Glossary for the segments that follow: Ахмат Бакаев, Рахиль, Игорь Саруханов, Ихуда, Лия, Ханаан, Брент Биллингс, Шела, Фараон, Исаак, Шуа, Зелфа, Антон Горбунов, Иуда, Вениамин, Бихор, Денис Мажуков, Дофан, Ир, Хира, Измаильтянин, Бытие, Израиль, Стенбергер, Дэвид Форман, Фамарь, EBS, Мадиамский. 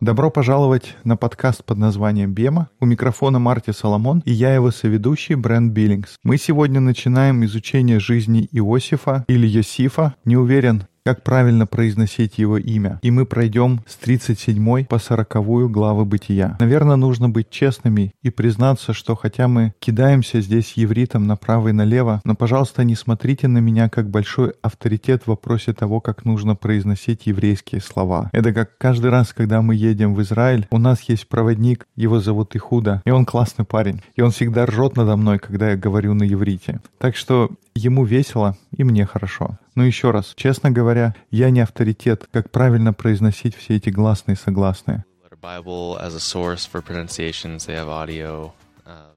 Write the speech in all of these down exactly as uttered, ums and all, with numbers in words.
Добро пожаловать на подкаст под названием «Бема». У микрофона Марти Соломон и я его соведущий Брент Биллингс. Мы сегодня начинаем изучение жизни Иосифа или Иосифа, не уверен, как правильно произносить его имя. И мы пройдем с тридцать седьмой по сороковую главы Бытия. Наверное, нужно быть честными и признаться, что хотя мы кидаемся здесь евритом направо и налево, но, пожалуйста, не смотрите на меня как большой авторитет в вопросе того, как нужно произносить еврейские слова. Это как каждый раз, когда мы едем в Израиль, у нас есть проводник, его зовут Ихуда, и он классный парень, и он всегда ржет надо мной, когда я говорю на еврите. Так что ему весело, и мне хорошо. Но еще раз, честно говоря, я не авторитет, как правильно произносить все эти гласные и согласные.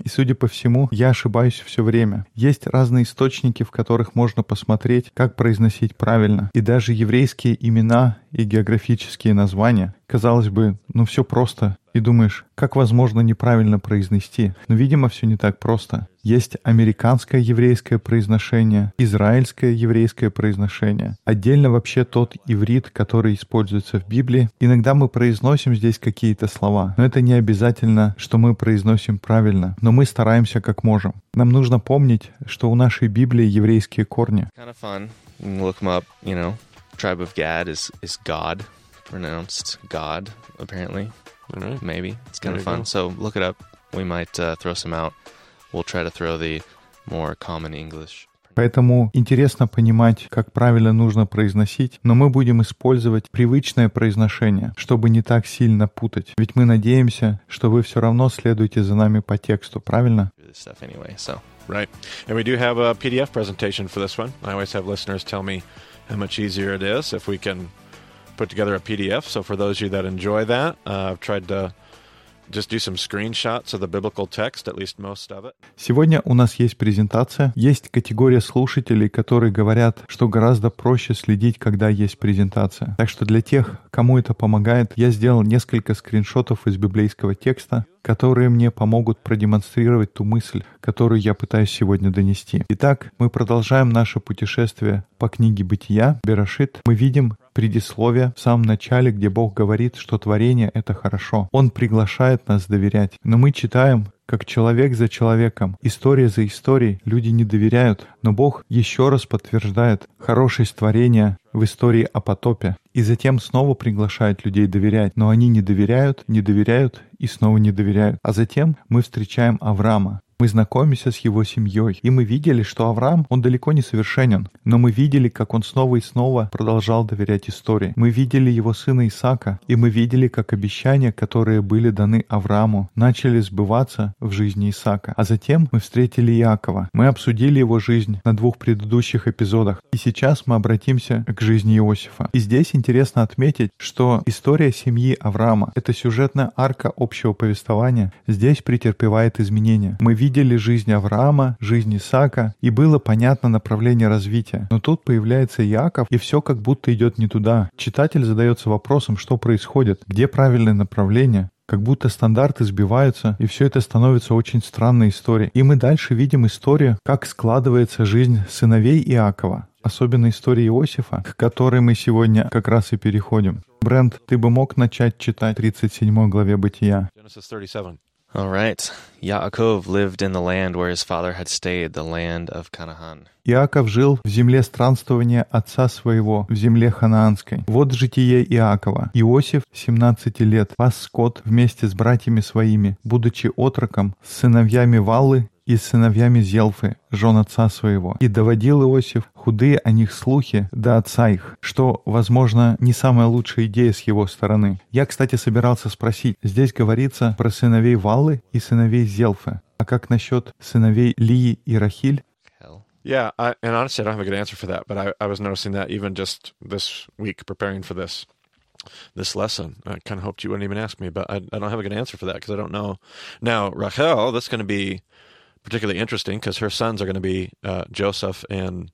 И, судя по всему, я ошибаюсь все время. Есть разные источники, в которых можно посмотреть, как произносить правильно. И даже еврейские имена и географические названия. Казалось бы, ну все просто. И думаешь, как возможно неправильно произнести? Но, видимо, все не так просто. Есть американское еврейское произношение, израильское еврейское произношение. Отдельно вообще тот иврит, который используется в Библии. Иногда мы произносим здесь какие-то слова, но это не обязательно, что мы произносим правильно. Но мы стараемся как можем. Нам нужно помнить, что у нашей Библии еврейские корни. Tribe of Gad is, is God, pronounced God, apparently. Right. Maybe. It's kind of fun. Go. So look it up. We might uh, throw some out. We'll try to throw the more common English. Поэтому интересно понимать, как правильно нужно произносить, но мы будем использовать привычное произношение, чтобы не так сильно путать. Ведь мы надеемся, что вы все равно следуете за нами по тексту, правильно? Anyway, so. Right. And we do have a пи ди эф presentation for this one. I always have listeners tell me how much easier it is if we can put together a пи ди эф. So for those of you that enjoy that, uh, I've tried to just do some screenshots of the biblical text, at least most of it. Сегодня у нас есть презентация. Есть категория слушателей, которые говорят, что гораздо проще следить, когда есть презентация. Так что для тех, кому это помогает, я сделал несколько скриншотов из библейского текста, которые мне помогут продемонстрировать ту мысль, которую я пытаюсь сегодня донести. Итак, мы продолжаем наше путешествие по книге Бытия, Берешит. Мы видим предисловие в самом начале, где Бог говорит, что творение — это хорошо. Он приглашает нас доверять. Но мы читаем, как человек за человеком, история за историей, люди не доверяют. Но Бог еще раз подтверждает хорошесть творения в истории о потопе. И затем снова приглашает людей доверять. Но они не доверяют, не доверяют и снова не доверяют. А затем мы встречаем Авраама. Мы знакомимся с его семьей. И мы видели, что Авраам, он далеко не совершенен. Но мы видели, как он снова и снова продолжал доверять истории. Мы видели его сына Исаака. И мы видели, как обещания, которые были даны Аврааму, начали сбываться в жизни Исаака. А затем мы встретили Иакова. Мы обсудили его жизнь на двух предыдущих эпизодах. И сейчас мы обратимся к жизни Иосифа. И здесь интересно отметить, что история семьи Авраама — это сюжетная арка общего повествования. Здесь претерпевает изменения. Мы видим видели жизнь Авраама, жизнь Исаака, и было понятно направление развития. Но тут появляется Иаков, и все как будто идет не туда. Читатель задается вопросом, что происходит, где правильное направление, как будто стандарты сбиваются, и все это становится очень странной историей. И мы дальше видим историю, как складывается жизнь сыновей Иакова, особенно история Иосифа, к которой мы сегодня как раз и переходим. Брент, ты бы мог начать читать тридцать седьмой главе Бытия? All right. Yaakov lived in the land where his father had stayed, the land of Canaan. Иаков жил в земле странствования отца своего, в земле ханаанской. Вот житие Иакова. Иосиф, семнадцати лет, пас скот вместе с братьями своими, будучи отроком, с сыновьями Валлы и с сыновьями Зелфы, жен отца своего. И доводил Иосиф худые о них слухи до отца их, что, возможно, не самая лучшая идея с его стороны. Я, кстати, собирался спросить. Здесь говорится про сыновей Валлы и сыновей Зелфы. А как насчет сыновей Лии и Рахиль? Yeah, I, and honestly, I don't have a good answer for that, but I, I was noticing that even just this week preparing for this. This lesson. I kind of hoped you wouldn't even ask me, but I, I don't have a good answer for that because I don't know. Now, Rachel, that's going to be particularly interesting because her sons are going to be uh, Joseph and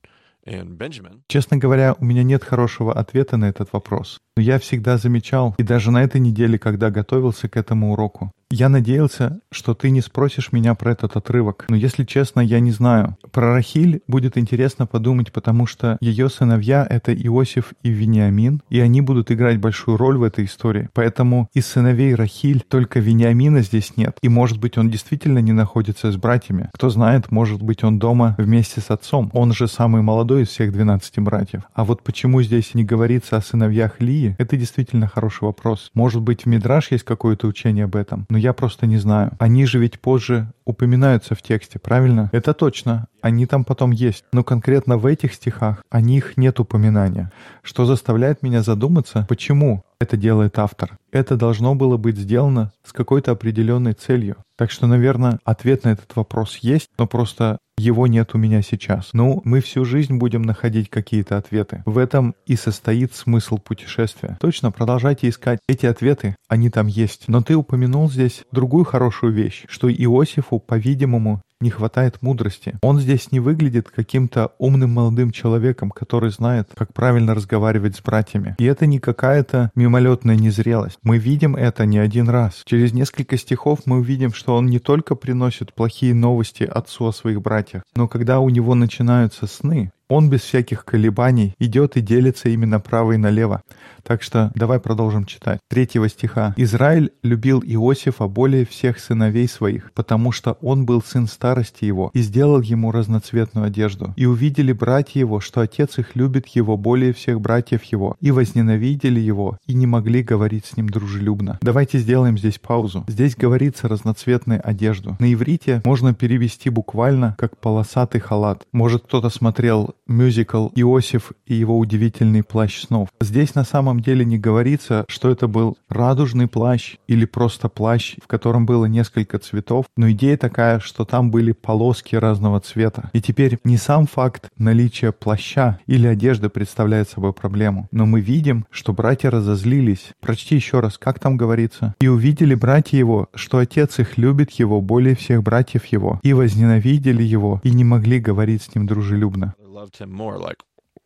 Честно говоря, у меня нет хорошего ответа на этот вопрос. Но но я всегда замечал, и даже на этой неделе, когда готовился к этому уроку, я надеялся, что ты не спросишь меня про этот отрывок, но если честно, я не знаю. Про Рахиль будет интересно подумать, потому что ее сыновья — это Иосиф и Вениамин, и они будут играть большую роль в этой истории. Поэтому из сыновей Рахиль только Вениамина здесь нет, и может быть он действительно не находится с братьями. Кто знает, может быть он дома вместе с отцом, он же самый молодой из всех двенадцати братьев. А вот почему здесь не говорится о сыновьях Лии, это действительно хороший вопрос. Может быть в Мидраш есть какое-то учение об этом, но я просто не знаю. Они же ведь позже упоминаются в тексте, правильно? Это точно. Они там потом есть. Но конкретно в этих стихах о них нет упоминания. Что заставляет меня задуматься, почему это делает автор. Это должно было быть сделано с какой-то определенной целью. Так что, наверное, ответ на этот вопрос есть, но просто его нет у меня сейчас. Ну, мы всю жизнь будем находить какие-то ответы. В этом и состоит смысл путешествия. Точно, продолжайте искать эти ответы, они там есть. Но ты упомянул здесь другую хорошую вещь, что Иосифу, по-видимому, не хватает мудрости. Он здесь не выглядит каким-то умным молодым человеком, который знает, как правильно разговаривать с братьями. И это не какая-то мимолетная незрелость. Мы видим это не один раз. Через несколько стихов мы увидим, что он не только приносит плохие новости отцу о своих братьях, но когда у него начинаются сны, он без всяких колебаний идет и делится ими направо и налево. Так что давай продолжим читать. Третьего стиха. «Израиль любил Иосифа более всех сыновей своих, потому что он был сын старости его, и сделал ему разноцветную одежду. И увидели братья его, что отец их любит его более всех братьев его, и возненавидели его, и не могли говорить с ним дружелюбно». Давайте сделаем здесь паузу. Здесь говорится «разноцветная одежда». На иврите можно перевести буквально как «полосатый халат». Может, кто-то смотрел мюзикл «Иосиф и его удивительный плащ снов». Здесь на самом деле не говорится, что это был радужный плащ или просто плащ, в котором было несколько цветов, но идея такая, что там были полоски разного цвета. И теперь не сам факт наличия плаща или одежды представляет собой проблему, но мы видим, что братья разозлились. Прочти еще раз, как там говорится. «И увидели братья его, что отец их любит его более всех братьев его, и возненавидели его, и не могли говорить с ним дружелюбно». Loved him more, like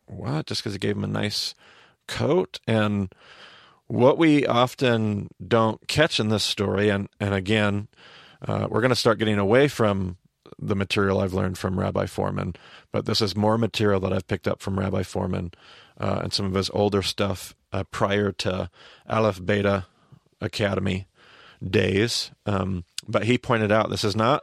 what? Just because he gave him a nice coat. And what we often don't catch in this story, and and again, uh, we're going to start getting away from the material I've learned from Rabbi Forman, but this is more material that I've picked up from Rabbi Forman uh, and some of his older stuff uh, prior to Aleph Beta Academy days. Um, but he pointed out this is not.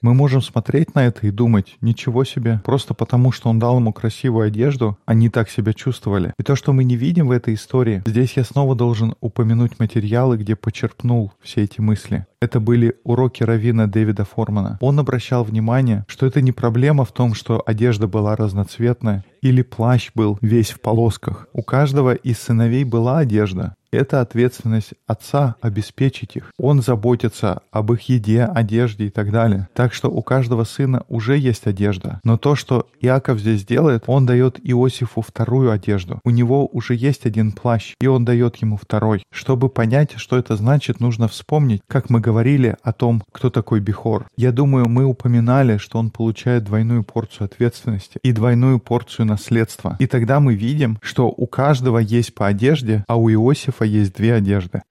Мы можем смотреть на это и думать, ничего себе, просто потому, что он дал ему красивую одежду, они так себя чувствовали. И то, что мы не видим в этой истории, здесь я снова должен упомянуть материалы, где почерпнул все эти мысли. Это были уроки раввина Дэвида Формана. Он обращал внимание, что это не проблема в том, что одежда была разноцветная или плащ был весь в полосках. У каждого из сыновей была одежда. Это ответственность отца обеспечить их. Он заботится об их еде, одежде и так далее. Так что у каждого сына уже есть одежда. Но то, что Иаков здесь делает, он дает Иосифу вторую одежду. У него уже есть один плащ, и он дает ему второй. Чтобы понять, что это значит, нужно вспомнить, как мы говорили о том, кто такой Бихор. Я думаю, мы упоминали, что он получает двойную порцию ответственности и двойную порцию наследства. И тогда мы видим, что у каждого есть по одежде, а у Иосифа есть две одежды.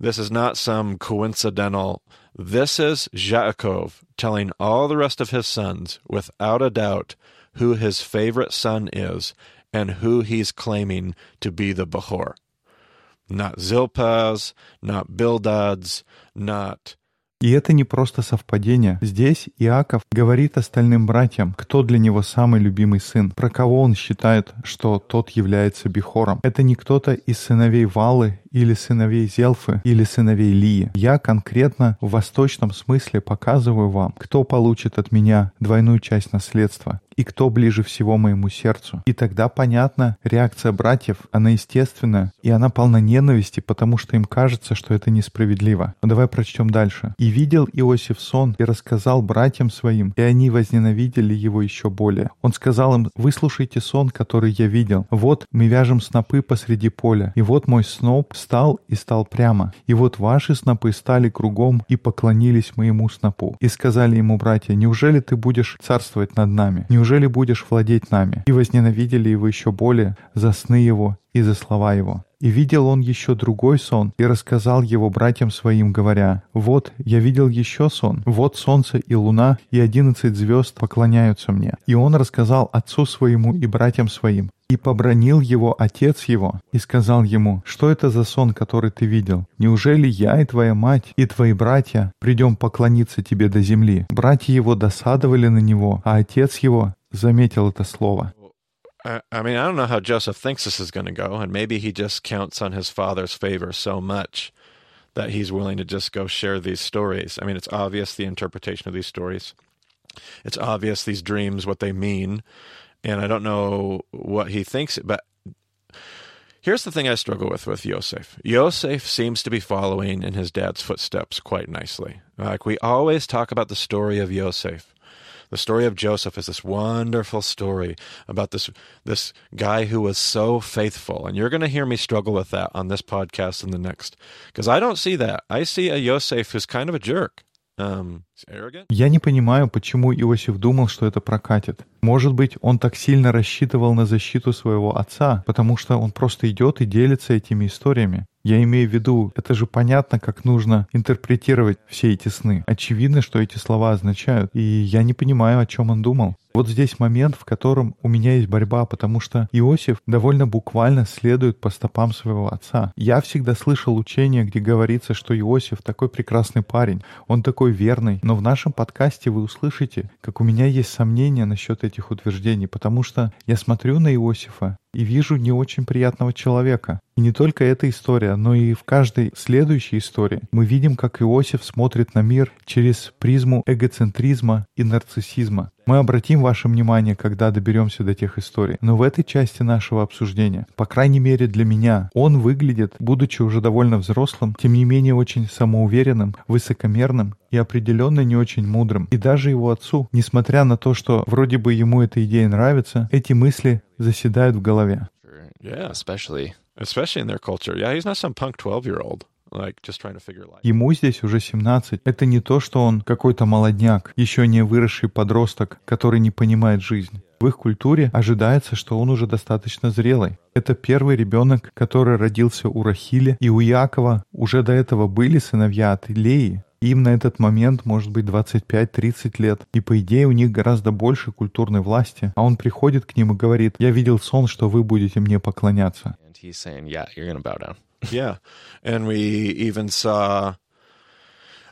This is not some coincidental. This is Yaakov telling all the rest of his sons, without a doubt, who his favorite son is and who he's claiming to be the Bihor. Not Zilpah's, not Bildad's, not... И это не просто совпадение. Здесь Иаков говорит остальным братьям, кто для него самый любимый сын, про кого он считает, что тот является Бихором. Это не кто-то из сыновей Валлы, или сыновей Зелфы, или сыновей Лии. Я конкретно в восточном смысле показываю вам, кто получит от меня двойную часть наследства и кто ближе всего моему сердцу. И тогда, понятно, реакция братьев, она естественная, и она полна ненависти, потому что им кажется, что это несправедливо. Но давай прочтем дальше. «И видел Иосиф сон, и рассказал братьям своим, и они возненавидели его еще более. Он сказал им, выслушайте сон, который я видел. Вот мы вяжем снопы посреди поля, и вот мой сноп встал и стал прямо. И вот ваши снопы стали кругом и поклонились моему снопу. И сказали ему братья: неужели ты будешь царствовать над нами? Неужели будешь владеть нами? И возненавидели его еще более за сны его и за слова его. И видел он еще другой сон, и рассказал его братьям своим, говоря: «Вот, я видел еще сон, вот солнце и луна, и одиннадцать звезд поклоняются мне». И он рассказал отцу своему и братьям своим. И побранил его отец его, и сказал ему: «Что это за сон, который ты видел? Неужели я и твоя мать, и твои братья придем поклониться тебе до земли?» Братья его досадовали на него, а отец его заметил это слово. I mean, I don't know how Joseph thinks this is going to go, and maybe he just counts on his father's favor so much that he's willing to just go share these stories. I mean, it's obvious the interpretation of these stories. It's obvious these dreams, what they mean, and I don't know what he thinks, but here's the thing I struggle with with Yosef. Yosef seems to be following in his dad's footsteps quite nicely. Like, we always talk about the story of Yosef. The story of Joseph is this wonderful story about this this guy who was so faithful. And you're going to hear me struggle with that on this podcast and the next. Because I don't see that. I see a Yosef who's kind of a jerk. Um, he's arrogant. Я не понимаю, почему Иосиф думал, что это прокатит. Может быть, он так сильно рассчитывал на защиту своего отца, потому что он просто идет и делится этими историями. Я имею в виду, это же понятно, как нужно интерпретировать все эти сны. Очевидно, что эти слова означают, и я не понимаю, о чем он думал. Вот здесь момент, в котором у меня есть борьба, потому что Иосиф довольно буквально следует по стопам своего отца. Я всегда слышал учение, где говорится, что Иосиф такой прекрасный парень, он такой верный, но в нашем подкасте вы услышите, как у меня есть сомнения насчет этих утверждений, потому что я смотрю на Иосифа и вижу не очень приятного человека. И не только эта история, но и в каждой следующей истории мы видим, как Иосиф смотрит на мир через призму эгоцентризма и нарциссизма. Мы обратим ваше внимание, когда доберемся до тех историй. Но в этой части нашего обсуждения, по крайней мере для меня, он выглядит, будучи уже довольно взрослым, тем не менее очень самоуверенным, высокомерным и определенно не очень мудрым. И даже его отцу, несмотря на то, что вроде бы ему эта идея нравится, эти мысли заседают в голове. Yeah, especially. Especially in their culture. Yeah, he's not some punk twelve-year-old. Like, just trying to figure life. Ему здесь уже семнадцать. Это не то, что он какой-то молодняк, еще не выросший подросток, который не понимает жизнь. В их культуре ожидается, что он уже достаточно зрелый. Это первый ребенок, который родился у Рахили, и у Иакова уже до этого были сыновья от Лии. Им на этот момент может быть двадцать пять - тридцать лет, и по идее у них гораздо больше культурной власти, а он приходит к ним и говорит: «Я видел сон, что вы будете мне поклоняться». Yeah, and we even saw.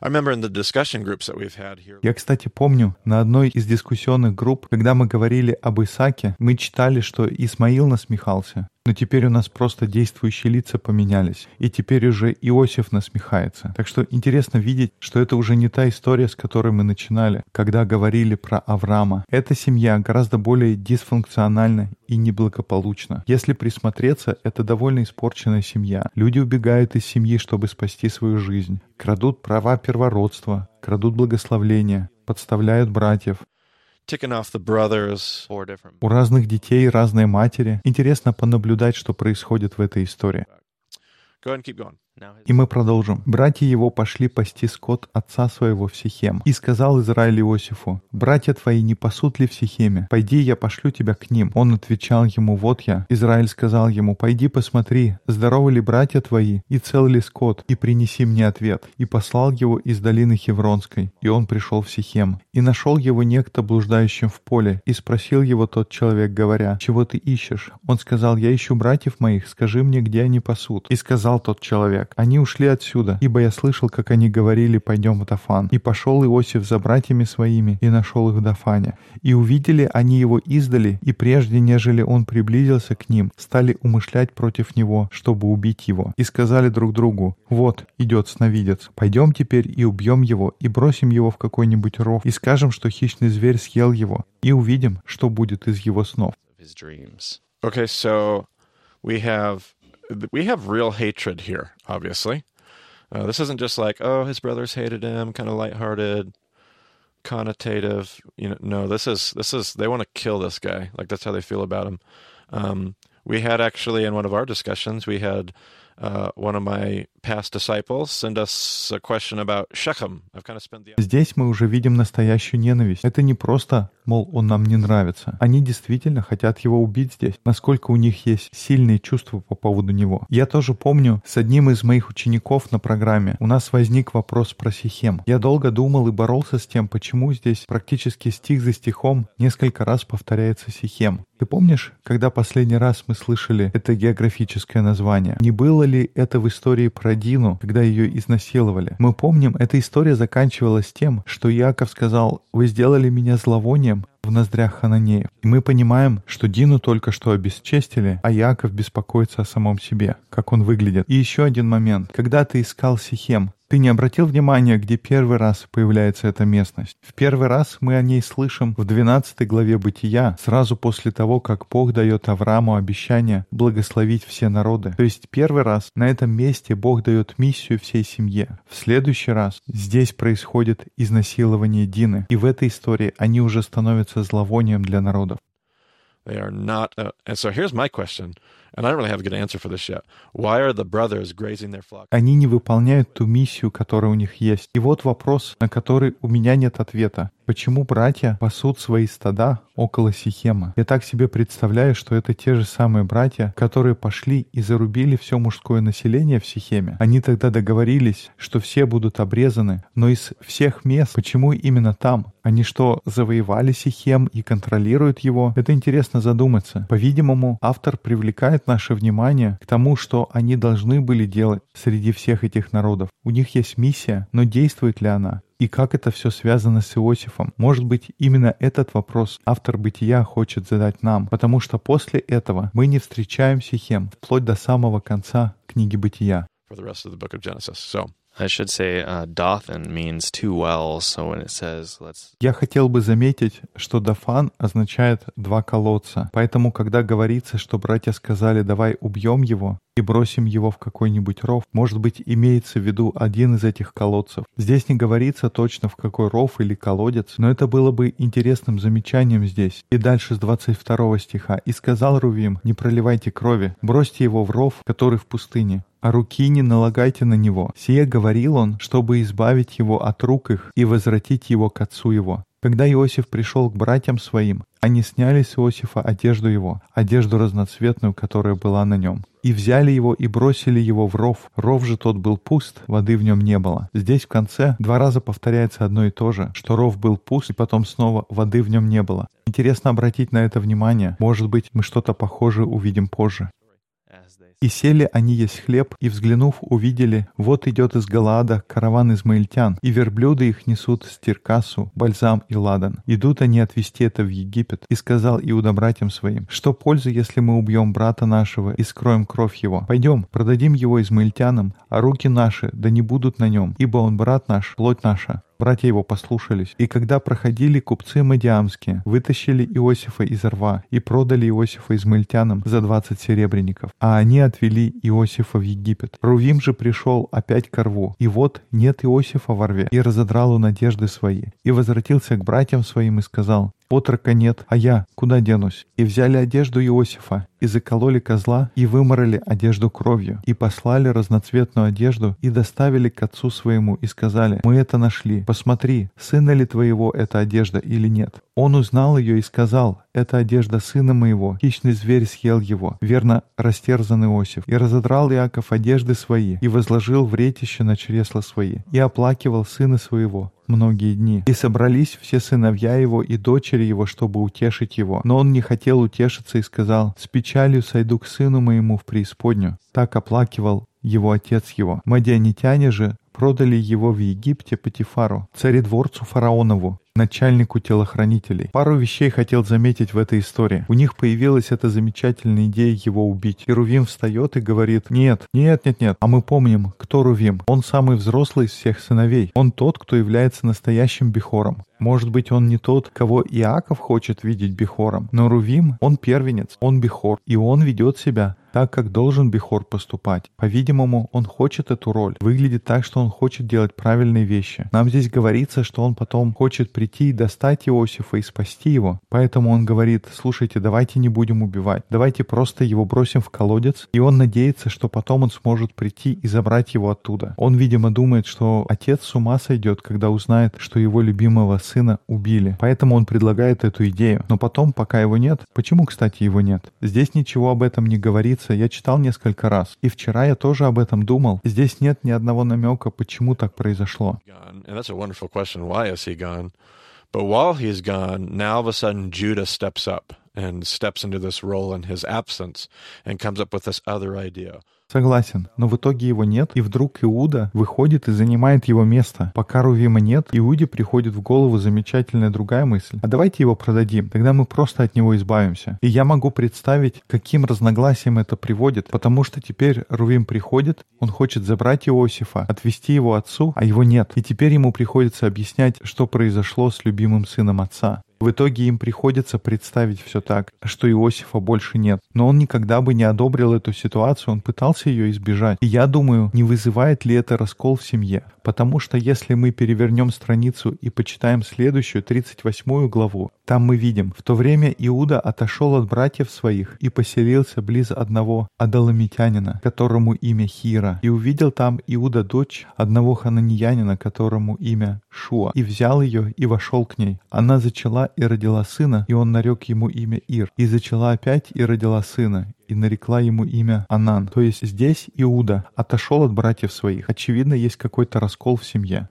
I remember in the discussion groups that we've had here. Я, кстати, помню, на одной из дискуссионных групп, когда мы говорили об Исааке, мы читали, что Исмаил насмехался, но теперь у нас просто действующие лица поменялись, и теперь уже Иосиф насмехается. Так что интересно видеть, что это уже не та история, с которой мы начинали, когда говорили про Авраама. Эта семья гораздо более дисфункциональна и неблагополучна. Если присмотреться, это довольно испорченная семья. Люди убегают из семьи, чтобы спасти свою жизнь, крадут права первородства, крадут благословения, подставляют братьев. У разных детей разные матери. Интересно понаблюдать, что происходит в этой истории. И мы продолжим. «Братья его пошли пасти скот отца своего в Сихем. И сказал Израиль Иосифу: «Братья твои не пасут ли в Сихеме? Пойди, я пошлю тебя к ним». Он отвечал ему: «Вот я». Израиль сказал ему: «Пойди, посмотри, здоровы ли братья твои, и цел ли скот, и принеси мне ответ». И послал его из долины Хевронской, и он пришел в Сихем. И нашел его некто блуждающим в поле, и спросил его тот человек, говоря: «Чего ты ищешь?» Он сказал: «Я ищу братьев моих, скажи мне, где они пасут». И сказал тот человек: «Они ушли отсюда, ибо я слышал, как они говорили: пойдем в Дофан». И пошел Иосиф за братьями своими, и нашел их в Дофане. И увидели они его издали, и прежде, нежели он приблизился к ним, стали умышлять против него, чтобы убить его. И сказали друг другу: «Вот, идет сновидец, пойдем теперь и убьем его, и бросим его в какой-нибудь ров, и скажем, что хищный зверь съел его, и увидим, что будет из его снов». Okay, so we have... We have real hatred here, obviously. Uh, this isn't just like, oh, his brothers hated him, kind of lighthearted, connotative. You know, no, this is this is they want to kill this guy. Like that's how they feel about him. Um, we had actually in one of our discussions, we had Здесь мы уже видим настоящую ненависть. Это не просто, мол, он нам не нравится. Они действительно хотят его убить здесь, насколько у них есть сильные чувства по поводу него. Я тоже помню, с одним из моих учеников на программе у нас возник вопрос про Сихем. Я долго думал и боролся с тем, почему здесь практически стих за стихом несколько раз повторяется Сихем. Ты помнишь, когда последний раз мы слышали это географическое название? Не было ли это в истории про Дину, когда ее изнасиловали? Мы помним, эта история заканчивалась тем, что Иаков сказал: «Вы сделали меня зловонием в ноздрях хананеев». И мы понимаем, что Дину только что обесчестили, а Иаков беспокоится о самом себе, как он выглядит. И еще один момент. Когда ты искал Сихем, ты не обратил внимания, где первый раз появляется эта местность? В первый раз мы о ней слышим в двенадцатой главе Бытия, сразу после того, как Бог дает Аврааму обещание благословить все народы. То есть первый раз на этом месте Бог дает миссию всей семье. В следующий раз здесь происходит изнасилование Дины, и в этой истории они уже становятся зловонием для народов. They are not, uh, and so here's my question, and I don't really have a good answer for this yet. Why are the brothers grazing their flock? Они не выполняют ту миссию, которая у них есть. И вот вопрос, на который у меня нет ответа. Почему братья пасут свои стада около Сихема? Я так себе представляю, что это те же самые братья, которые пошли и зарубили все мужское население в Сихеме. Они тогда договорились, что все будут обрезаны, но из всех мест, почему именно там? Они что, завоевали Сихем и контролируют его? Это интересно задуматься. По-видимому, автор привлекает наше внимание к тому, что они должны были делать среди всех этих народов. У них есть миссия, но действует ли она? И как это все связано с Иосифом? Может быть, именно этот вопрос автор «Бытия» хочет задать нам, потому что после этого мы не встречаем Сихем вплоть до самого конца книги «Бытия». Я хотел бы заметить, что «Дофан» означает «два колодца». Поэтому, когда говорится, что братья сказали «давай убьем его», и бросим его в какой-нибудь ров, может быть, имеется в виду один из этих колодцев. Здесь не говорится точно, в какой ров или колодец, но это было бы интересным замечанием здесь. И дальше с двадцать второго стиха. «И сказал Рувим: не проливайте крови, бросьте его в ров, который в пустыне, а руки не налагайте на него. Сие говорил он, чтобы избавить его от рук их и возвратить его к отцу его». Когда Иосиф пришел к братьям своим, они сняли с Иосифа одежду его, одежду разноцветную, которая была на нем, и взяли его и бросили его в ров. Ров же тот был пуст, воды в нем не было. Здесь в конце два раза повторяется одно и то же, что ров был пуст, и потом снова воды в нем не было. Интересно обратить на это внимание. Может быть, мы что-то похожее увидим позже. «И сели они есть хлеб, и, взглянув, увидели, вот идет из Галаада караван измаильтян, и верблюды их несут стиркасу, бальзам и ладан. Идут они отвезти это в Египет. И сказал Иуда братьям своим: что пользы, если мы убьем брата нашего и скроем кровь его? Пойдем, продадим его измаильтянам, а руки наши да не будут на нем, ибо он брат наш, плоть наша». Братья его послушались. И когда проходили купцы мадиамские, вытащили Иосифа из рва и продали Иосифа измаильтянам за двадцать серебряников. А они отвели Иосифа в Египет. Рувим же пришел опять ко рву, и вот нет Иосифа во рве, и разодрал он одежды свои. И возвратился к братьям своим и сказал: «Отрока нет, а я куда денусь?» И взяли одежду Иосифа, и закололи козла, и выморали одежду кровью, и послали разноцветную одежду, и доставили к отцу своему, и сказали: «Мы это нашли, посмотри, сына ли твоего эта одежда или нет». Он узнал ее и сказал: «Это одежда сына моего, хищный зверь съел его, верно растерзан Иосиф». И разодрал Иаков одежды свои, и возложил вретище на чресла свои, и оплакивал сына своего многие дни. И собрались все сыновья его и дочери его, чтобы утешить его. Но он не хотел утешиться и сказал: «С печалью сойду к сыну моему в преисподнюю». Так оплакивал его отец его. Мадианитяне же продали его в Египте Потифару, царедворцу фараонову, начальнику телохранителей. Пару вещей хотел заметить в этой истории. У них появилась эта замечательная идея его убить. И Рувим встает и говорит: «Нет, нет, нет, нет». А мы помним, кто Рувим. Он самый взрослый из всех сыновей. Он тот, кто является настоящим Бихором. Может быть, он не тот, кого Иаков хочет видеть Бихором, но Рувим, он первенец, он Бихор, и он ведет себя так, как должен Бихор поступать. По-видимому, он хочет эту роль. Выглядит так, что он он хочет делать правильные вещи. Нам здесь говорится, что он потом хочет прийти и достать Иосифа и спасти его. Поэтому он говорит: слушайте, давайте не будем убивать, давайте просто его бросим в колодец, и он надеется, что потом он сможет прийти и забрать его оттуда. Он, видимо, думает, что отец с ума сойдет, когда узнает, что его любимого сына убили. Поэтому он предлагает эту идею. Но потом, пока его нет... Почему, кстати, его нет? Здесь ничего об этом не говорится. Я читал несколько раз. И вчера я тоже об этом думал. Здесь нет ни одного намека, почему так произошло. But while he's gone, now of a sudden Judah steps up and steps into this role in his absence and comes up with this other idea. Согласен, но в итоге его нет, и вдруг Иуда выходит и занимает его место. Пока Рувима нет, Иуде приходит в голову замечательная другая мысль. А давайте его продадим, тогда мы просто от него избавимся. И я могу представить, каким разногласиям это приводит, потому что теперь Рувим приходит, он хочет забрать Иосифа, отвести его отцу, а его нет. И теперь ему приходится объяснять, что произошло с любимым сыном отца. В итоге им приходится представить все так, что Иосифа больше нет. Но он никогда бы не одобрил эту ситуацию, он пытался ее избежать. И я думаю, не вызывает ли это раскол в семье? Потому что если мы перевернем страницу и почитаем следующую, тридцать восьмую главу, там мы видим: «В то время Иуда отошел от братьев своих и поселился близ одного адаламитянина, которому имя Хира. И увидел там Иуда дочь одного хананеянина, которому имя Шуа. И взял ее и вошел к ней. Она зачала и родила сына, и он нарек ему имя Ир. И зачала опять и родила сына, и нарекла ему имя Анан». То есть здесь Иуда отошел от братьев своих. Очевидно, есть какой-то раскол в семье.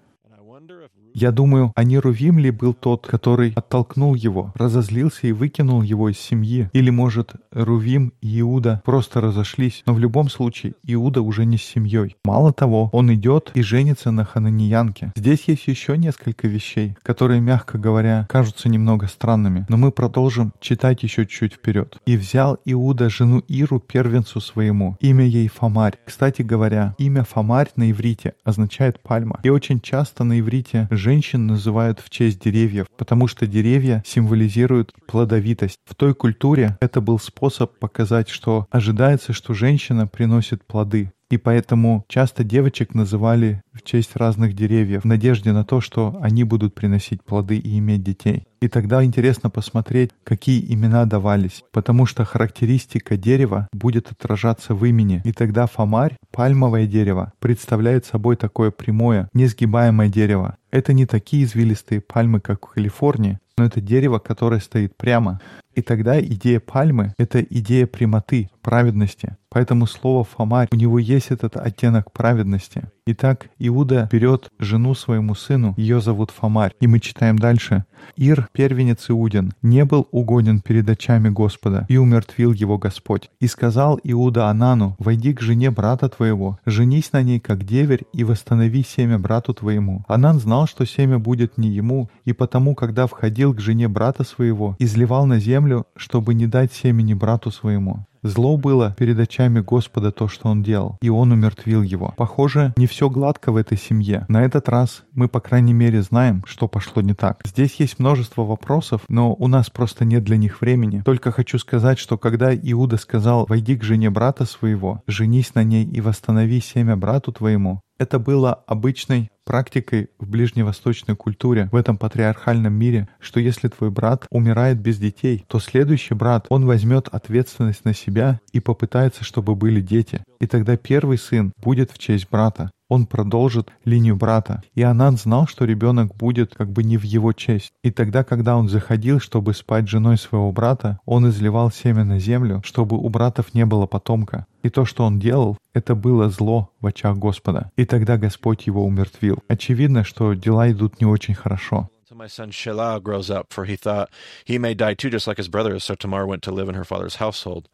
Я думаю, а не Рувим ли был тот, который оттолкнул его, разозлился и выкинул его из семьи? Или, может, Рувим и Иуда просто разошлись, но в любом случае Иуда уже не с семьей. Мало того, он идет и женится на хананеянке. Здесь есть еще несколько вещей, которые, мягко говоря, кажутся немного странными, но мы продолжим читать еще чуть вперед. «И взял Иуда жену Иру, первенцу своему. Имя ей Фамарь». Кстати говоря, имя Фамарь на иврите означает пальма, и очень часто на иврите женщин называют в честь деревьев, потому что деревья символизируют плодовитость. В той культуре это был способ показать, что ожидается, что женщина приносит плоды. И поэтому часто девочек называли в честь разных деревьев, в надежде на то, что они будут приносить плоды и иметь детей. И тогда интересно посмотреть, какие имена давались, потому что характеристика дерева будет отражаться в имени. И тогда Фамарь, пальмовое дерево, представляет собой такое прямое, несгибаемое дерево. Это не такие извилистые пальмы, как в Калифорнии, но это дерево, которое стоит прямо. И тогда идея пальмы — это идея прямоты, праведности. Поэтому слово «фамарь», у него есть этот оттенок праведности. Итак, Иуда берет жену своему сыну, ее зовут Фамарь. И мы читаем дальше. «Ир, первенец Иудин, не был угоден перед очами Господа, и умертвил его Господь. И сказал Иуда Анану: войди к жене брата твоего, женись на ней, как деверь, и восстанови семя брату твоему. Анан знал, что семя будет не ему, и потому, когда входил к жене брата своего, изливал на землю, чтобы не дать семени брату своему. Зло было перед очами Господа то, что он делал, и он умертвил его». Похоже, не все гладко в этой семье. На этот раз мы, по крайней мере, знаем, что пошло не так. Здесь есть множество вопросов, но у нас просто нет для них времени. Только хочу сказать, что когда Иуда сказал «войди к жене брата своего, женись на ней и восстанови семя брату твоему», это было обычной практикой в ближневосточной культуре, в этом патриархальном мире, что если твой брат умирает без детей, то следующий брат, он возьмет ответственность на себя и попытается, чтобы были дети. И тогда первый сын будет в честь брата. Он продолжит линию брата. И Анан знал, что ребенок будет как бы не в его честь. И тогда, когда он заходил, чтобы спать с женой своего брата, он изливал семя на землю, чтобы у братов не было потомка. И то, что он делал, это было зло в очах Господа. И тогда Господь его умертвил. Очевидно, что дела идут не очень хорошо. My son Shela grows up, for he thought he may die too, just like his brothers. So Tamar went to live in her father's household.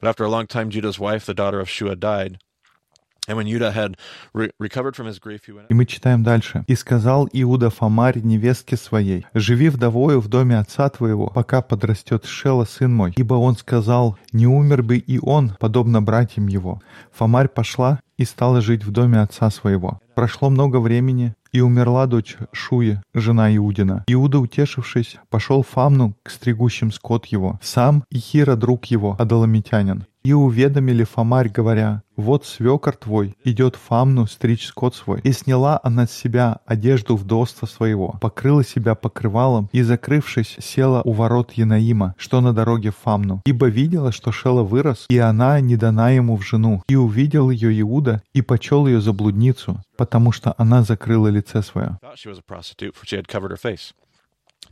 But after a long time, Judah's wife, the daughter of Shua, died. И мы читаем дальше. «И сказал Иуда Фамарь невестке своей: живи вдовою в доме отца твоего, пока подрастет Шела, сын мой. Ибо он сказал: не умер бы и он, подобно братьям его. Фамарь пошла и стала жить в доме отца своего. Прошло много времени, и умерла дочь Шуи, жена Иудина. Иуда, утешившись, пошел в Фамну к стригущим скот его, сам и Хира, друг его, адаламитянин. И уведомили Фамарь, говоря: «Вот свекор твой идет в Фамну стричь скот свой». И сняла она с себя одежду вдовства своего, покрыла себя покрывалом и, закрывшись, села у ворот Енаима, что на дороге в Фамну. Ибо видела, что Шела вырос, и она не дана ему в жену. И увидел ее Иуда, и почел ее за блудницу, потому что она закрыла лице свое.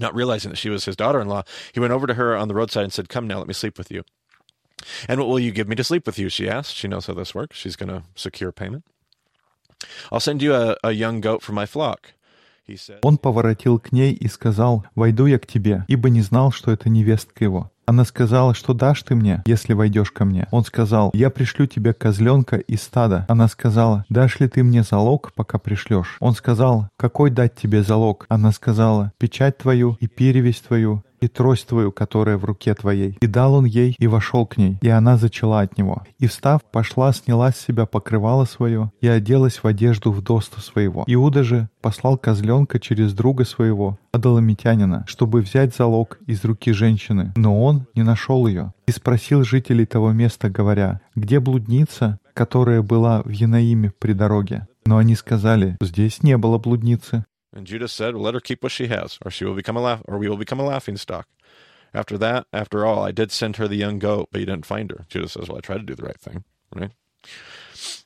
Not realizing that she was his daughter-in-law, he went over to her on the roadside and said, "Come now, let me sleep with you." "And what will you give me to sleep with you?" she asked. She knows how this works. She's going to secure payment. "I'll send you a, a young goat from my flock." He said. Он поворотил к ней и сказал: «Войду я к тебе, ибо не знал, что это невестка его». Она сказала: «Что дашь ты мне, если войдешь ко мне?» Он сказал: «Я пришлю тебе козленка из стада». Она сказала: «Дашь ли ты мне залог, пока пришлешь?» Он сказал: «Какой дать тебе залог?» Она сказала: «Печать твою и перевязь твою, и трость твою, которая в руке твоей». И дал он ей, и вошел к ней, и она зачала от него. И встав, пошла, сняла с себя покрывало свое, и оделась в одежду вдовства своего. Иуда же послал козленка через друга своего, Адаламитянина, чтобы взять залог из руки женщины, но он не нашел ее. И спросил жителей того места, говоря: «Где блудница, которая была в Енаиме при дороге?» Но они сказали: «Здесь не было блудницы». And Judas said, well, let her keep what she has, or she will become a laugh, or we will become a laughing stock. After that, after all, I did send her the young goat, but you didn't find her. Judas says, well, I tried to do the right thing, right?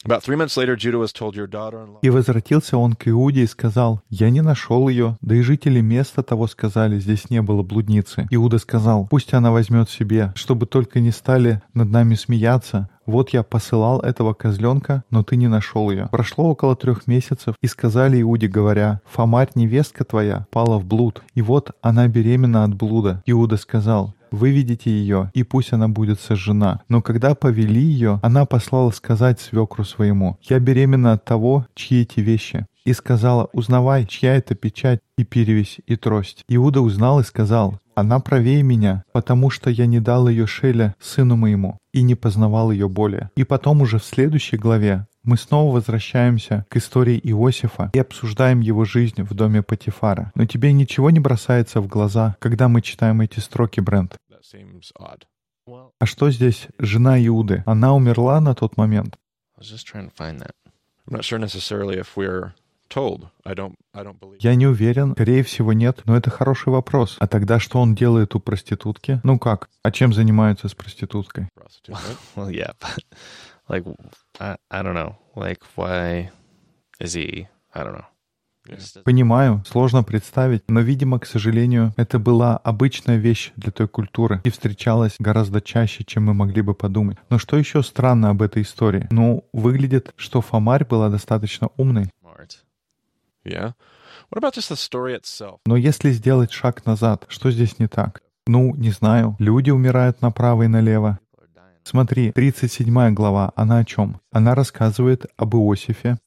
About three months later, Judah was told your daughter-in-law. И возвратился он к Иуде и сказал: «Я не нашел ее». Да и жители места того сказали: «Здесь не было блудницы». Иуда сказал: «Пусть она возьмет себе, чтобы только не стали над нами смеяться. Вот я посылал этого козленка, но ты не нашел ее». Прошло около трех месяцев, и сказали Иуде, говоря: «Фамарь, невестка твоя, пала в блуд, и вот она беременна от блуда». Иуда сказал: «Выведите ее, и пусть она будет сожжена». Но когда повели ее, она послала сказать свекру своему: «Я беременна от того, чьи эти вещи». И сказала: «Узнавай, чья это печать, и перевязь, и трость». Иуда узнал и сказал: «Она правее меня, потому что я не дал ее Шеле, сыну моему, и не познавал ее более». И потом уже в следующей главе мы снова возвращаемся к истории Иосифа и обсуждаем его жизнь в доме Потифара. Но тебе ничего не бросается в глаза, когда мы читаем эти строки, Брент? А что здесь жена Иуды? Она умерла на тот момент? Я не уверен, скорее всего нет, но это хороший вопрос. А тогда что он делает у проститутки? Ну как? А чем занимаются с проституткой? Well, yeah, but, like, I, I don't know. Like, why is he? I don't know. Понимаю, сложно представить, но, видимо, к сожалению, это была обычная вещь для той культуры и встречалась гораздо чаще, чем мы могли бы подумать. Но что еще странно об этой истории? Ну, выглядит, что Фамарь была достаточно умной. Yeah. What about just the story itself? Но если сделать шаг назад, что здесь не так? Ну, не знаю. Люди умирают направо и налево. Смотри, тридцать седьмая глава, она о чем? Она рассказывает об Иосифе.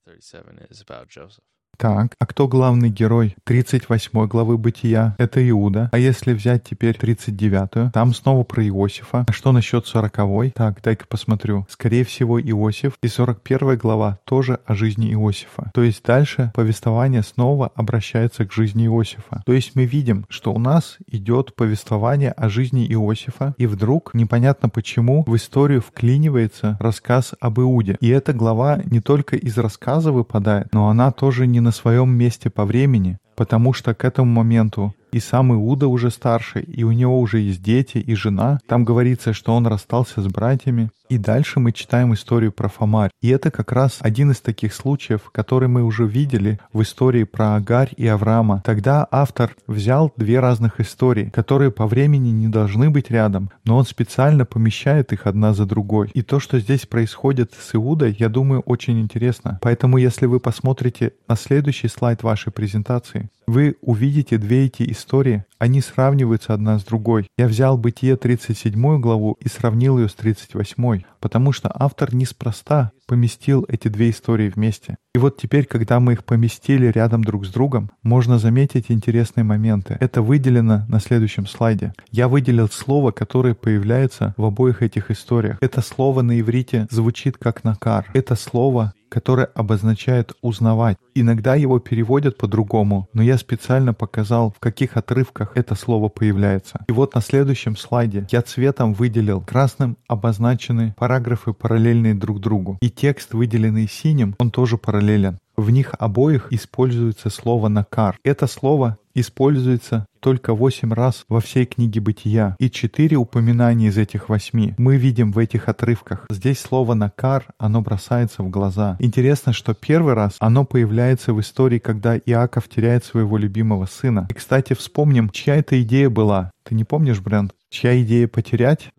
Так, а кто главный герой тридцать восьмой главы Бытия? Это Иуда. А если взять теперь тридцать девятую, там снова про Иосифа. А что насчет сороковой? Так, дай-ка посмотрю. Скорее всего, Иосиф. И сорок первая глава тоже о жизни Иосифа. То есть дальше повествование снова обращается к жизни Иосифа. То есть мы видим, что у нас идет повествование о жизни Иосифа, и вдруг, непонятно почему, в историю вклинивается рассказ об Иуде. И эта глава не только из рассказа выпадает, но она тоже не на своем месте по времени, потому что к этому моменту и сам Иуда уже старше, и у него уже есть дети и жена. Там говорится, что он расстался с братьями. И дальше мы читаем историю про Фамарь. И это как раз один из таких случаев, который мы уже видели в истории про Агарь и Авраама. Тогда автор взял две разных истории, которые по времени не должны быть рядом, но он специально помещает их одна за другой. И то, что здесь происходит с Иудой, я думаю, очень интересно. Поэтому, если вы посмотрите на следующий слайд вашей презентации, вы увидите две эти истории, они сравниваются одна с другой. Я взял Бытие тридцать седьмую главу и сравнил ее с тридцать восьмой, потому что автор неспроста поместил эти две истории вместе. И вот теперь, когда мы их поместили рядом друг с другом, можно заметить интересные моменты. Это выделено на следующем слайде. Я выделил слово, которое появляется в обоих этих историях. Это слово на иврите звучит как «накар». Это слово, которое обозначает «узнавать». Иногда его переводят по-другому, но я я специально показал, в каких отрывках это слово появляется. И вот на следующем слайде я цветом выделил красным обозначены параграфы, параллельные друг другу. И текст, выделенный синим, он тоже параллелен. В них обоих используется слово «накар». Это слово используется только восемь раз во всей книге Бытия, и четыре упоминания из этих восьми мы видим в этих отрывках. Здесь слово «накар», оно бросается в глаза. Интересно, что первый раз оно появляется в истории, когда Иаков теряет своего любимого сына. И, кстати, вспомним, чья эта идея была. Ты не помнишь, Брент? Чья идея потерять?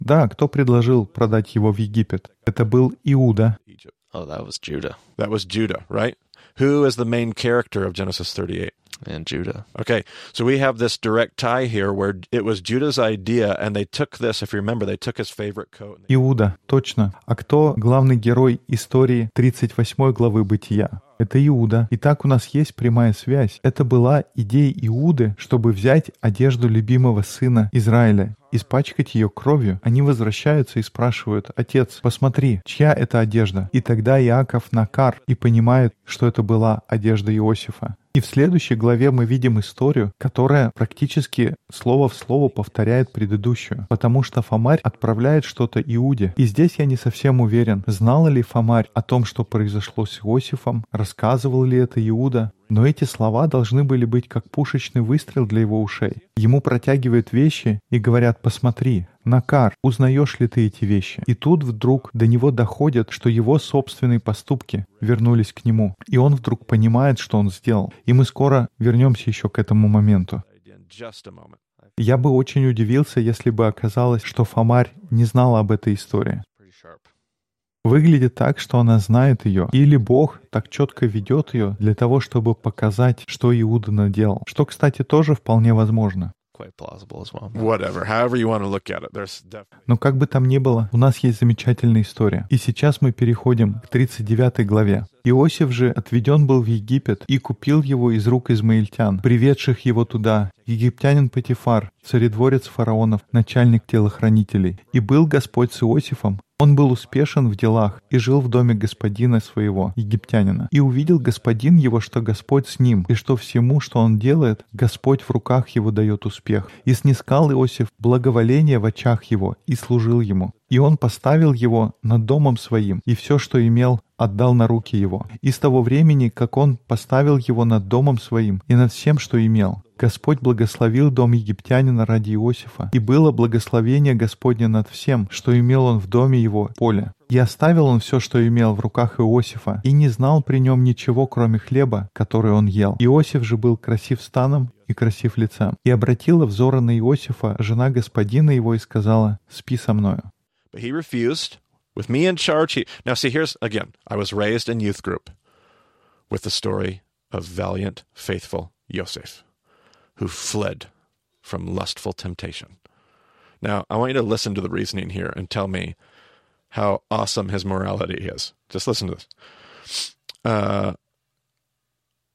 Да, кто предложил продать его в Египет? Это был Иуда. Oh, that was Judah. That was Judah, right? Who is the main character of Genesis thirty-eight? And Judah. Okay, so we have this direct tie here where it was Judah's idea, and they took this, if you remember, they took his favorite coat. Иуда, точно. А кто главный герой истории тридцать восьмой главы Бытия? Это Иуда. Итак, у нас есть прямая связь. Это была идея Иуды, чтобы взять одежду любимого сына Израиля, испачкать ее кровью. Они возвращаются и спрашивают: «Отец, посмотри, чья это одежда?» И тогда Иаков накар и понимает, что это была одежда Иосифа. И в следующей главе мы видим историю, которая практически слово в слово повторяет предыдущую, потому что Фамарь отправляет что-то Иуде. И здесь я не совсем уверен, знал ли Фамарь о том, что произошло с Иосифом, рассказывал ли это Иуда. Но эти слова должны были быть как пушечный выстрел для его ушей. Ему протягивают вещи и говорят: «Посмотри, накар, узнаешь ли ты эти вещи?» И тут вдруг до него доходит, что его собственные поступки вернулись к нему. И он вдруг понимает, что он сделал. И мы скоро вернемся еще к этому моменту. Я бы очень удивился, если бы оказалось, что Фамарь не знал об этой истории. Выглядит так, что она знает ее, или Бог так четко ведет ее для того, чтобы показать, что Иуда наделал. Что, кстати, тоже вполне возможно. Но как бы там ни было, у нас есть замечательная история. И сейчас мы переходим к тридцать девятой главе. Иосиф же отведен был в Египет и купил его из рук измаильтян, приведших его туда, египтянин Потифар, царедворец фараонов, начальник телохранителей. И был Господь с Иосифом, он был успешен в делах и жил в доме господина своего, египтянина. И увидел господин его, что Господь с ним, и что всему, что он делает, Господь в руках его дает успех. И снискал Иосиф благоволение в очах его, и служил ему. И он поставил его над домом своим, и все, что имел, отдал на руки его. И с того времени, как он поставил его над домом своим и над всем, что имел, Господь благословил дом египтянина ради Иосифа, и было благословение Господне над всем, что имел он в доме его поле. И оставил он все, что имел, в руках Иосифа, и не знал при нем ничего, кроме хлеба, который он ел. Иосиф же был красив станом и красив лицем. И обратила взоры на Иосифа жена господина его и сказала: «Спи со мною». But he refused. With me in charge, he... Now see, here's, again, I was raised in youth group with the story of valiant, faithful Yosef, who fled from lustful temptation. Now, I want you to listen to the reasoning here and tell me how awesome his morality is. Just listen to this. Uh...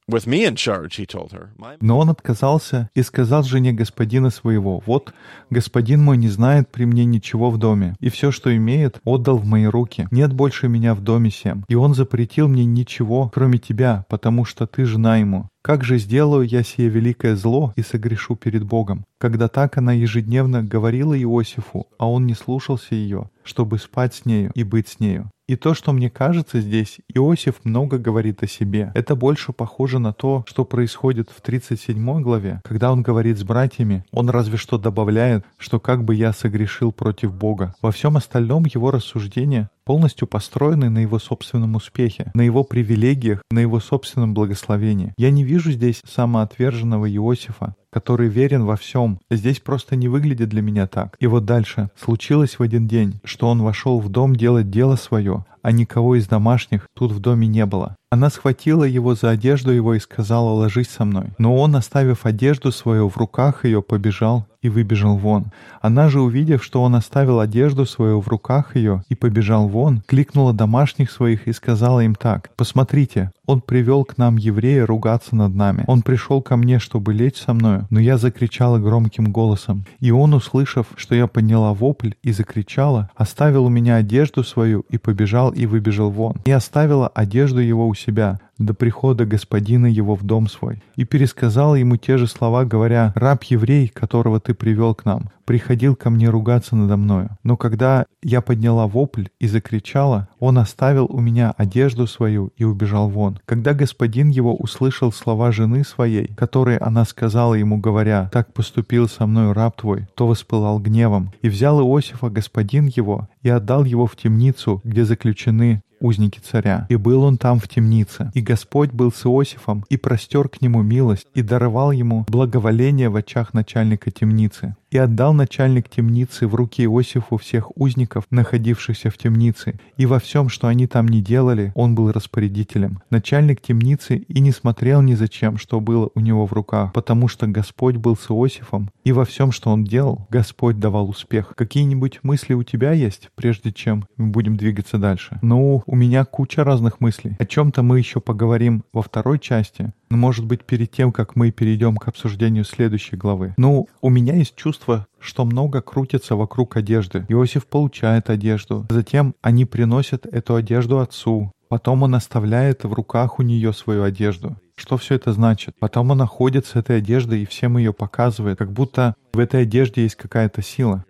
With me in charge, he told her. Но он отказался и сказал жене господина своего: «Вот, господин мой не знает при мне ничего в доме, и все, что имеет, отдал в мои руки. Нет больше меня в доме сем, и он запретил мне ничего, кроме тебя, потому что ты жена ему. Как же сделаю я сие великое зло и согрешу перед Богом?» Когда так она ежедневно говорила Иосифу, а он не слушался ее, чтобы спать с нею и быть с нею. И то, что мне кажется здесь, Иосиф много говорит о себе. Это больше похоже на то, что происходит в тридцать седьмой главе, когда он говорит с братьями. Он разве что добавляет, что «как бы я согрешил против Бога». Во всем остальном его рассуждения полностью построены на его собственном успехе, на его привилегиях, на его собственном благословении. Я не вижу здесь самоотверженного Иосифа, который верен во всем. Здесь просто не выглядит для меня так. И вот дальше. Случилось в один день, что он вошел в дом делать дело свое, а никого из домашних тут в доме не было. Она схватила его за одежду его и сказала: «Ложись со мной». Но он, оставив одежду свою в руках ее, побежал и выбежал вон. Она же, увидев, что он оставил одежду свою в руках ее и побежал вон, кликнула домашних своих и сказала им так: «Посмотрите, он привел к нам еврея ругаться над нами. Он пришел ко мне, чтобы лечь со мною, но я закричала громким голосом. И он, услышав, что я подняла вопль и закричала, оставил у меня одежду свою и побежал и выбежал вон. И оставила одежду его у себя, до прихода господина его в дом свой, и пересказал ему те же слова, говоря: «Раб-еврей, которого ты привел к нам, приходил ко мне ругаться надо мною. Но когда я подняла вопль и закричала, он оставил у меня одежду свою и убежал вон. Когда господин его услышал слова жены своей, которые она сказала ему, говоря: «Так поступил со мною раб твой», то воспылал гневом. И взял Иосифа господин его и отдал его в темницу, где заключены узники царя. И был он там в темнице. И Господь был с Иосифом, и простер к нему милость, и даровал ему благоволение в очах начальника темницы. И отдал начальник темницы в руки Иосифу всех узников, находившихся в темнице, и во всем, что они там не делали, он был распорядителем. Начальник темницы и не смотрел ни за чем, что было у него в руках, потому что Господь был с Иосифом, и во всем, что он делал, Господь давал успех». Какие-нибудь мысли у тебя есть, прежде чем мы будем двигаться дальше? Ну, у меня куча разных мыслей. О чем-то мы еще поговорим во второй части, но, может быть, перед тем, как мы перейдем к обсуждению следующей главы. Ну, у меня есть чувство, что много крутится вокруг одежды. Иосиф получает одежду, затем они приносят эту одежду отцу, потом он оставляет в руках у нее свою одежду. Что все это значит? Потом она ходит с этой одеждой и всем ее показывает, как будто в этой одежде есть какая-то сила.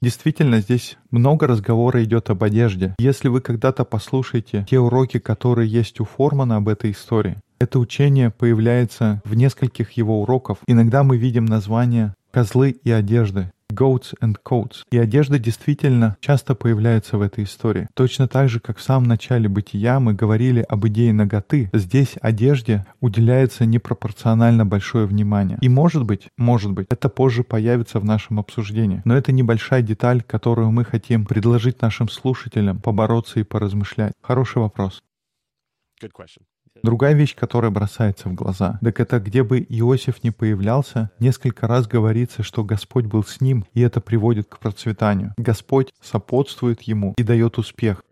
Действительно, здесь много разговора идет об одежде. Если вы когда-то послушаете те уроки, которые есть у Формана об этой истории, это учение появляется в нескольких его уроков. Иногда мы видим название «козлы и одежды», «goats and coats». И одежда действительно часто появляется в этой истории. Точно так же, как в самом начале «Бытия» мы говорили об идее наготы, здесь одежде уделяется непропорционально большое внимание. И может быть, может быть, это позже появится в нашем обсуждении. Но это небольшая деталь, которую мы хотим предложить нашим слушателям побороться и поразмышлять. Хороший вопрос. Good question. Другая вещь, которая бросается в глаза, так это где бы Иосиф ни появлялся, несколько раз говорится, что Господь был с ним, и это приводит к процветанию. Господь сопутствует ему и дает успех.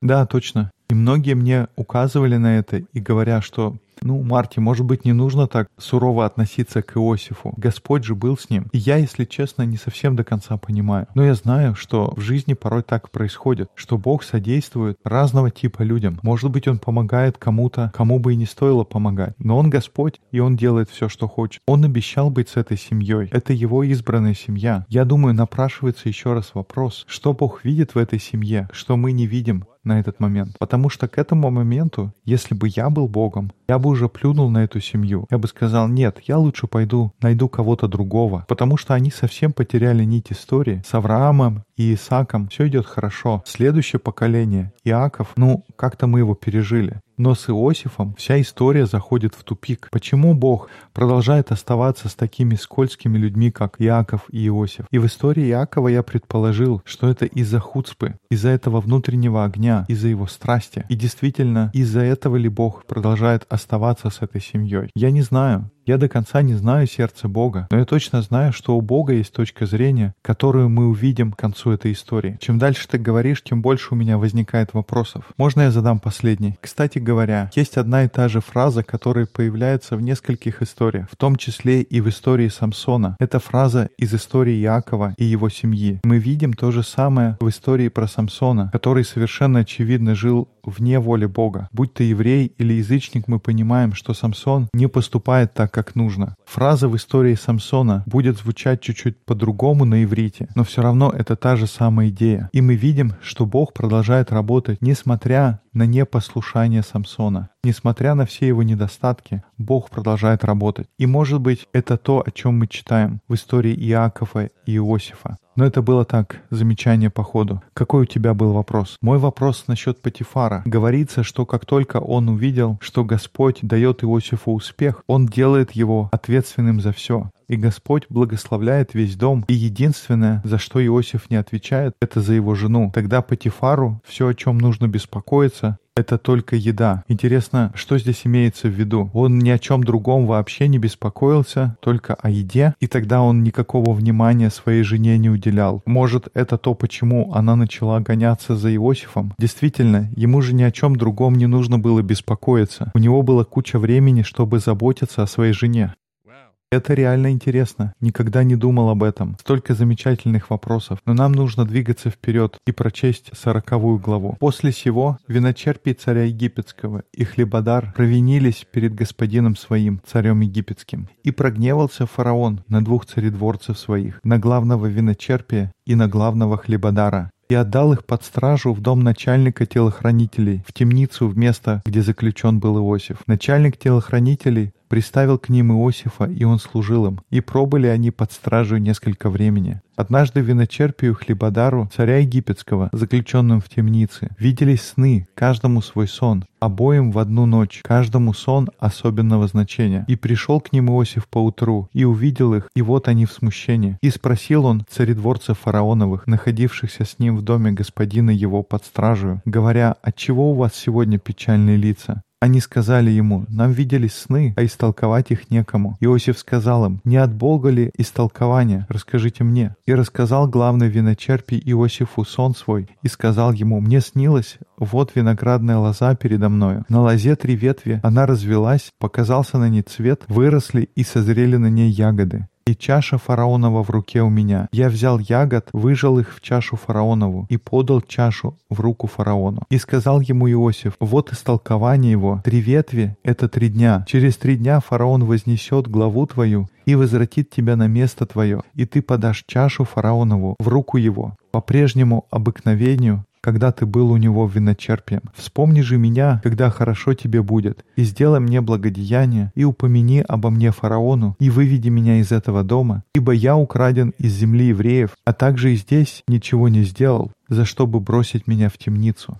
Да, точно. И многие мне указывали на это и говоря, что, ну, Марти, может быть, не нужно так сурово относиться к Иосифу. Господь же был с ним. И я, если честно, не совсем до конца понимаю. Но я знаю, что в жизни порой так происходит, что Бог содействует разного типа людям. Может быть, Он помогает кому-то, кому бы и не стоило помогать. Но Он Господь, и Он делает все, что хочет. Он обещал быть с этой семьей. Это Его избранная семья. Я думаю, напрашивается еще раз вопрос, что Бог видит в этой семье, что мы не видим на этот момент. Потому что к этому моменту, если бы я был Богом, я бы уже плюнул на эту семью. Я бы сказал: нет, я лучше пойду найду кого-то другого, потому что они совсем потеряли нить истории. С Авраамом и Исааком все идет хорошо. Следующее поколение, Иаков, ну, как-то мы его пережили. Но с Иосифом вся история заходит в тупик. Почему Бог продолжает оставаться с такими скользкими людьми, как Иаков и Иосиф? И в истории Иакова я предположил, что это из-за хуцпы, из-за этого внутреннего огня, из-за его страсти. И действительно, из-за этого ли Бог продолжает оставаться с этой семьей? Я не знаю. Я до конца не знаю сердце Бога, но я точно знаю, что у Бога есть точка зрения, которую мы увидим к концу этой истории. Чем дальше ты говоришь, тем больше у меня возникает вопросов. Можно я задам последний? Кстати говоря, есть одна и та же фраза, которая появляется в нескольких историях, в том числе и в истории Самсона. Это фраза из истории Иакова и его семьи. Мы видим то же самое в истории про Самсона, который совершенно очевидно жил вне воли Бога. Будь ты еврей или язычник, мы понимаем, что Самсон не поступает так, как нужно. Фраза в истории Самсона будет звучать чуть-чуть по-другому на иврите, но все равно это та же самая идея. И мы видим, что Бог продолжает работать, несмотря на непослушание Самсона. Несмотря на все его недостатки, Бог продолжает работать. И, может быть, это то, о чем мы читаем в истории Иакова и Иосифа. Но это было так, замечание по ходу. Какой у тебя был вопрос? Мой вопрос насчет Потифара. Говорится, что как только он увидел, что Господь дает Иосифу успех, он делает его ответственным за все. И Господь благословляет весь дом. И единственное, за что Иосиф не отвечает, это за его жену. Тогда Потифару все, о чем нужно беспокоиться, это только еда. Интересно, что здесь имеется в виду? Он ни о чем другом вообще не беспокоился, только о еде, и тогда он никакого внимания своей жене не уделял. Может, это то, почему она начала гоняться за Иосифом? Действительно, ему же ни о чем другом не нужно было беспокоиться. У него была куча времени, чтобы заботиться о своей жене. Это реально интересно. Никогда не думал об этом. Столько замечательных вопросов. Но нам нужно двигаться вперед и прочесть сороковую главу. «После сего виночерпий царя египетского и Хлебодар провинились перед господином своим, царем египетским. И прогневался фараон на двух царедворцев своих, на главного виночерпия и на главного Хлебодара, и отдал их под стражу в дом начальника телохранителей, в темницу, в место, где заключен был Иосиф. Начальник телохранителей приставил к ним Иосифа, и он служил им, и пробыли они под стражей несколько времени. Однажды виночерпию Хлебодару, царя египетского, заключенным в темнице, виделись сны, каждому свой сон, обоим в одну ночь, каждому сон особенного значения. И пришел к ним Иосиф поутру, и увидел их, и вот они в смущении. И спросил он царедворцев фараоновых, находившихся с ним в доме господина его под стражею, говоря: «Отчего у вас сегодня печальные лица?» Они сказали ему: «Нам виделись сны, а истолковать их некому». Иосиф сказал им: «Не от Бога ли истолкование? Расскажите мне». И рассказал главный виночерпий Иосифу сон свой, и сказал ему: «Мне снилось, вот виноградная лоза передо мною. На лозе три ветви, она развелась, показался на ней цвет, выросли и созрели на ней ягоды. И чаша фараонова в руке у меня. Я взял ягод, выжал их в чашу фараонову и подал чашу в руку фараону. И сказал ему Иосиф: вот истолкование его. Три ветви — это три дня. Через три дня фараон вознесет главу твою и возвратит тебя на место твое, и ты подашь чашу фараонову в руку его по прежнему обыкновению, когда ты был у него виночерпием. Вспомни же меня, когда хорошо тебе будет, и сделай мне благодеяние, и упомяни обо мне фараону, и выведи меня из этого дома, ибо я украден из земли евреев, а также и здесь ничего не сделал, за что бы бросить меня в темницу».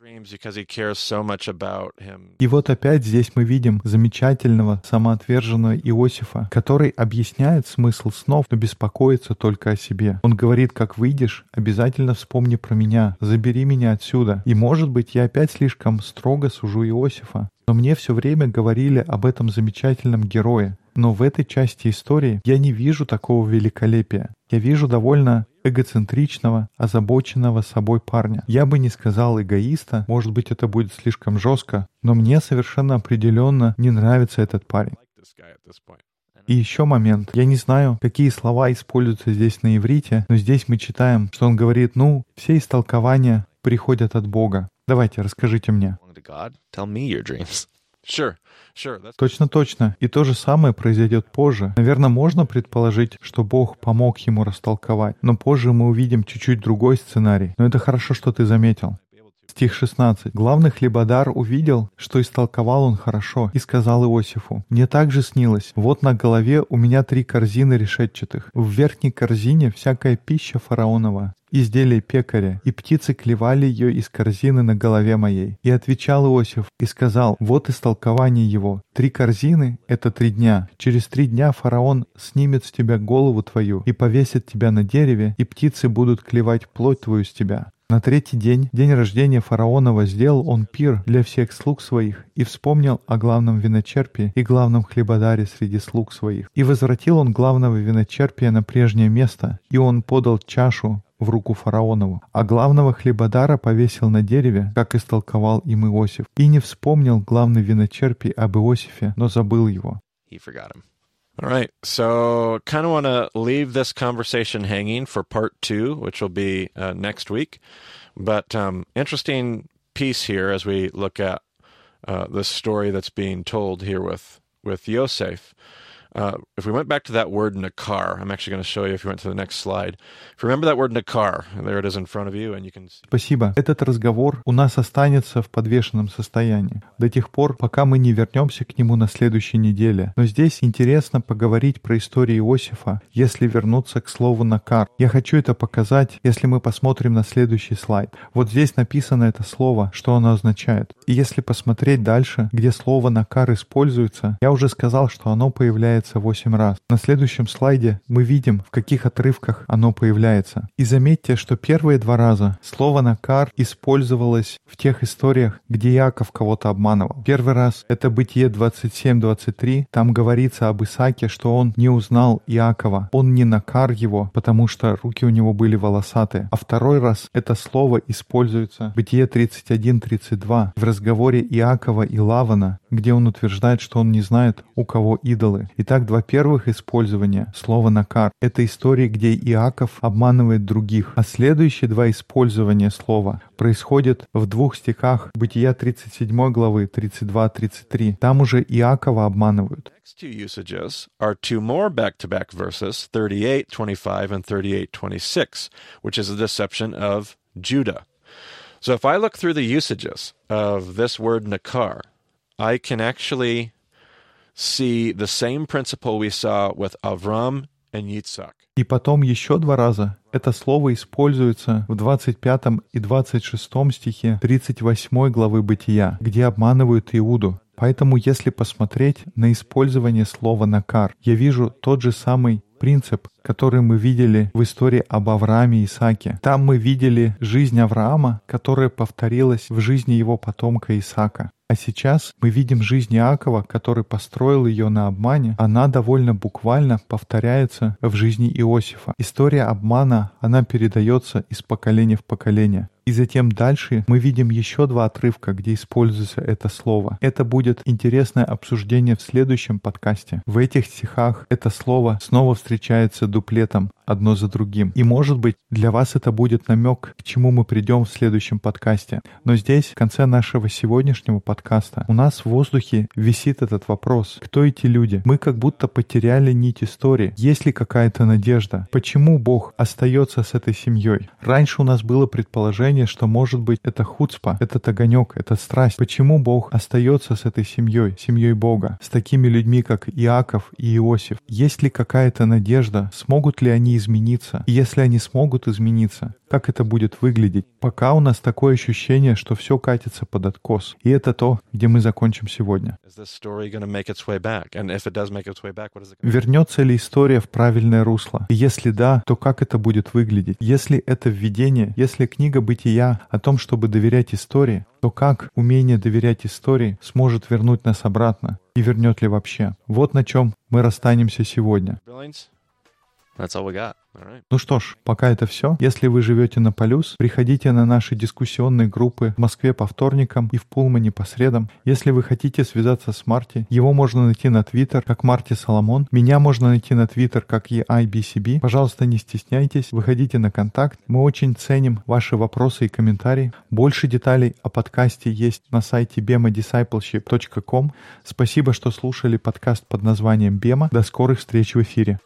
И вот опять здесь мы видим замечательного, самоотверженного Иосифа, который объясняет смысл снов, но беспокоится только о себе. Он говорит: «Как выйдешь, обязательно вспомни про меня, забери меня отсюда». И, может быть, я опять слишком строго сужу Иосифа, но мне все время говорили об этом замечательном герое. Но в этой части истории я не вижу такого великолепия. Я вижу довольно эгоцентричного, озабоченного собой парня. Я бы не сказал эгоиста, может быть, это будет слишком жестко, но мне совершенно определенно не нравится этот парень. И еще момент. Я не знаю, какие слова используются здесь на иврите, но здесь мы читаем, что он говорит: ну, все истолкования приходят от Бога. Давайте, расскажите мне. Точно-точно. И то же самое произойдет позже. Наверное, можно предположить, что Бог помог ему растолковать. Но позже мы увидим чуть-чуть другой сценарий. Но это хорошо, что ты заметил. Стих шестнадцать. «Главный Хлебодар увидел, что истолковал он хорошо, и сказал Иосифу: мне также снилось, вот на голове у меня три корзины решетчатых. В верхней корзине всякая пища фараонова, изделие пекаря, и птицы клевали ее из корзины на голове моей. И отвечал Иосиф, и сказал: вот истолкование его. Три корзины — это три дня. Через три дня фараон снимет с тебя голову твою и повесит тебя на дереве, и птицы будут клевать плоть твою с тебя. На третий день, день рождения фараонова, сделал он пир для всех слуг своих и вспомнил о главном виночерпии и главном Хлебодаре среди слуг своих. И возвратил он главного виночерпия на прежнее место, и он подал чашу в руку фараонову, а главного Хлебодара повесил на дереве, как истолковал им Иосиф. И не вспомнил главный виночерпий об Иосифе, но забыл его». All right, so kind of want to leave this conversation hanging for part two, which will be uh, next week. But um, interesting piece here as we look at uh, this story that's being told here with with Yosef. Uh, if we went back to that word Nakar, I'm actually going to show you if you went to the next slide. If you remember that word Nakar, there it is in front of you, and you can see. Спасибо. Этот разговор у нас останется в подвешенном состоянии до тех пор, пока мы не вернемся к нему на следующей неделе. Но здесь интересно поговорить про историю Иосифа, если вернуться к слову Накар. Я хочу это показать, если мы посмотрим на следующий слайд. Вот здесь написано это слово, что оно означает. И если посмотреть дальше, где слово Накар используется, я уже сказал, что оно появляется восемь раз. На следующем слайде мы видим, в каких отрывках оно появляется. И заметьте, что первые два раза слово «накар» использовалось в тех историях, где Иаков кого-то обманывал. Первый раз — это Бытие двадцать семь двадцать три. Там говорится об Исааке, что он не узнал Иакова. Он не накар его, потому что руки у него были волосатые. А второй раз это слово используется в Бытие тридцать один тридцать два в разговоре Иакова и Лавана, где он утверждает, что он не знает, у кого идолы. Итак, два первых использования слова «накар» — это истории, где Иаков обманывает других, а следующие два использования слова происходят в двух стихах Бытия тридцать седьмой главы тридцать два тридцать три. Там уже Иакова обманывают. So if I look through the usages of this word nakar, I can actually see the same principle we saw with Avram and Yitzhak. И потом еще два раза это слово используется в двадцать пятом и двадцать шестом стихе тридцать восьмой главы Бытия, где обманывают Иуду. Поэтому, если посмотреть на использование слова «накар», я вижу тот же самый принцип, который мы видели в истории об Аврааме и Исааке. Там мы видели жизнь Авраама, которая повторилась в жизни его потомка Исаака. А сейчас мы видим жизнь Иакова, который построил ее на обмане. Она довольно буквально повторяется в жизни Иосифа. История обмана, она передается из поколения в поколение. И затем дальше мы видим еще два отрывка, где используется это слово. Это будет интересное обсуждение в следующем подкасте. В этих стихах это слово снова встречается дуплетом одно за другим. И, может быть, для вас это будет намек, к чему мы придем в следующем подкасте. Но здесь, в конце нашего сегодняшнего подкаста, у нас в воздухе висит этот вопрос. Кто эти люди? Мы как будто потеряли нить истории. Есть ли какая-то надежда? Почему Бог остается с этой семьей? Раньше у нас было предположение, что, может быть, это хуцпа, этот огонек, эта страсть. Почему Бог остается с этой семьей, семьей Бога, с такими людьми, как Иаков и Иосиф? Есть ли какая-то надежда? Смогут ли они измениться? И если они смогут измениться, как это будет выглядеть? Пока у нас такое ощущение, что все катится под откос. И это то, где мы закончим сегодня. Вернется ли история в правильное русло? И если да, то как это будет выглядеть? Если это введение, если книга Бытия о том, чтобы доверять истории, то как умение доверять истории сможет вернуть нас обратно? И вернет ли вообще? Вот на чем мы расстанемся сегодня. Ну что ж, пока это все. Если вы живете на Полюс, приходите на наши дискуссионные группы в Москве по вторникам и в Пулмане по средам. Если вы хотите связаться с Марти, его можно найти на Твиттер как Марти Соломон. Меня можно найти на Твиттер как и ай би си би. Пожалуйста, не стесняйтесь, выходите на контакт. Мы очень ценим ваши вопросы и комментарии. Больше деталей о подкасте есть на сайте бема дисайплшип точка ком. Спасибо, что слушали подкаст под названием «Бема». До скорых встреч в эфире.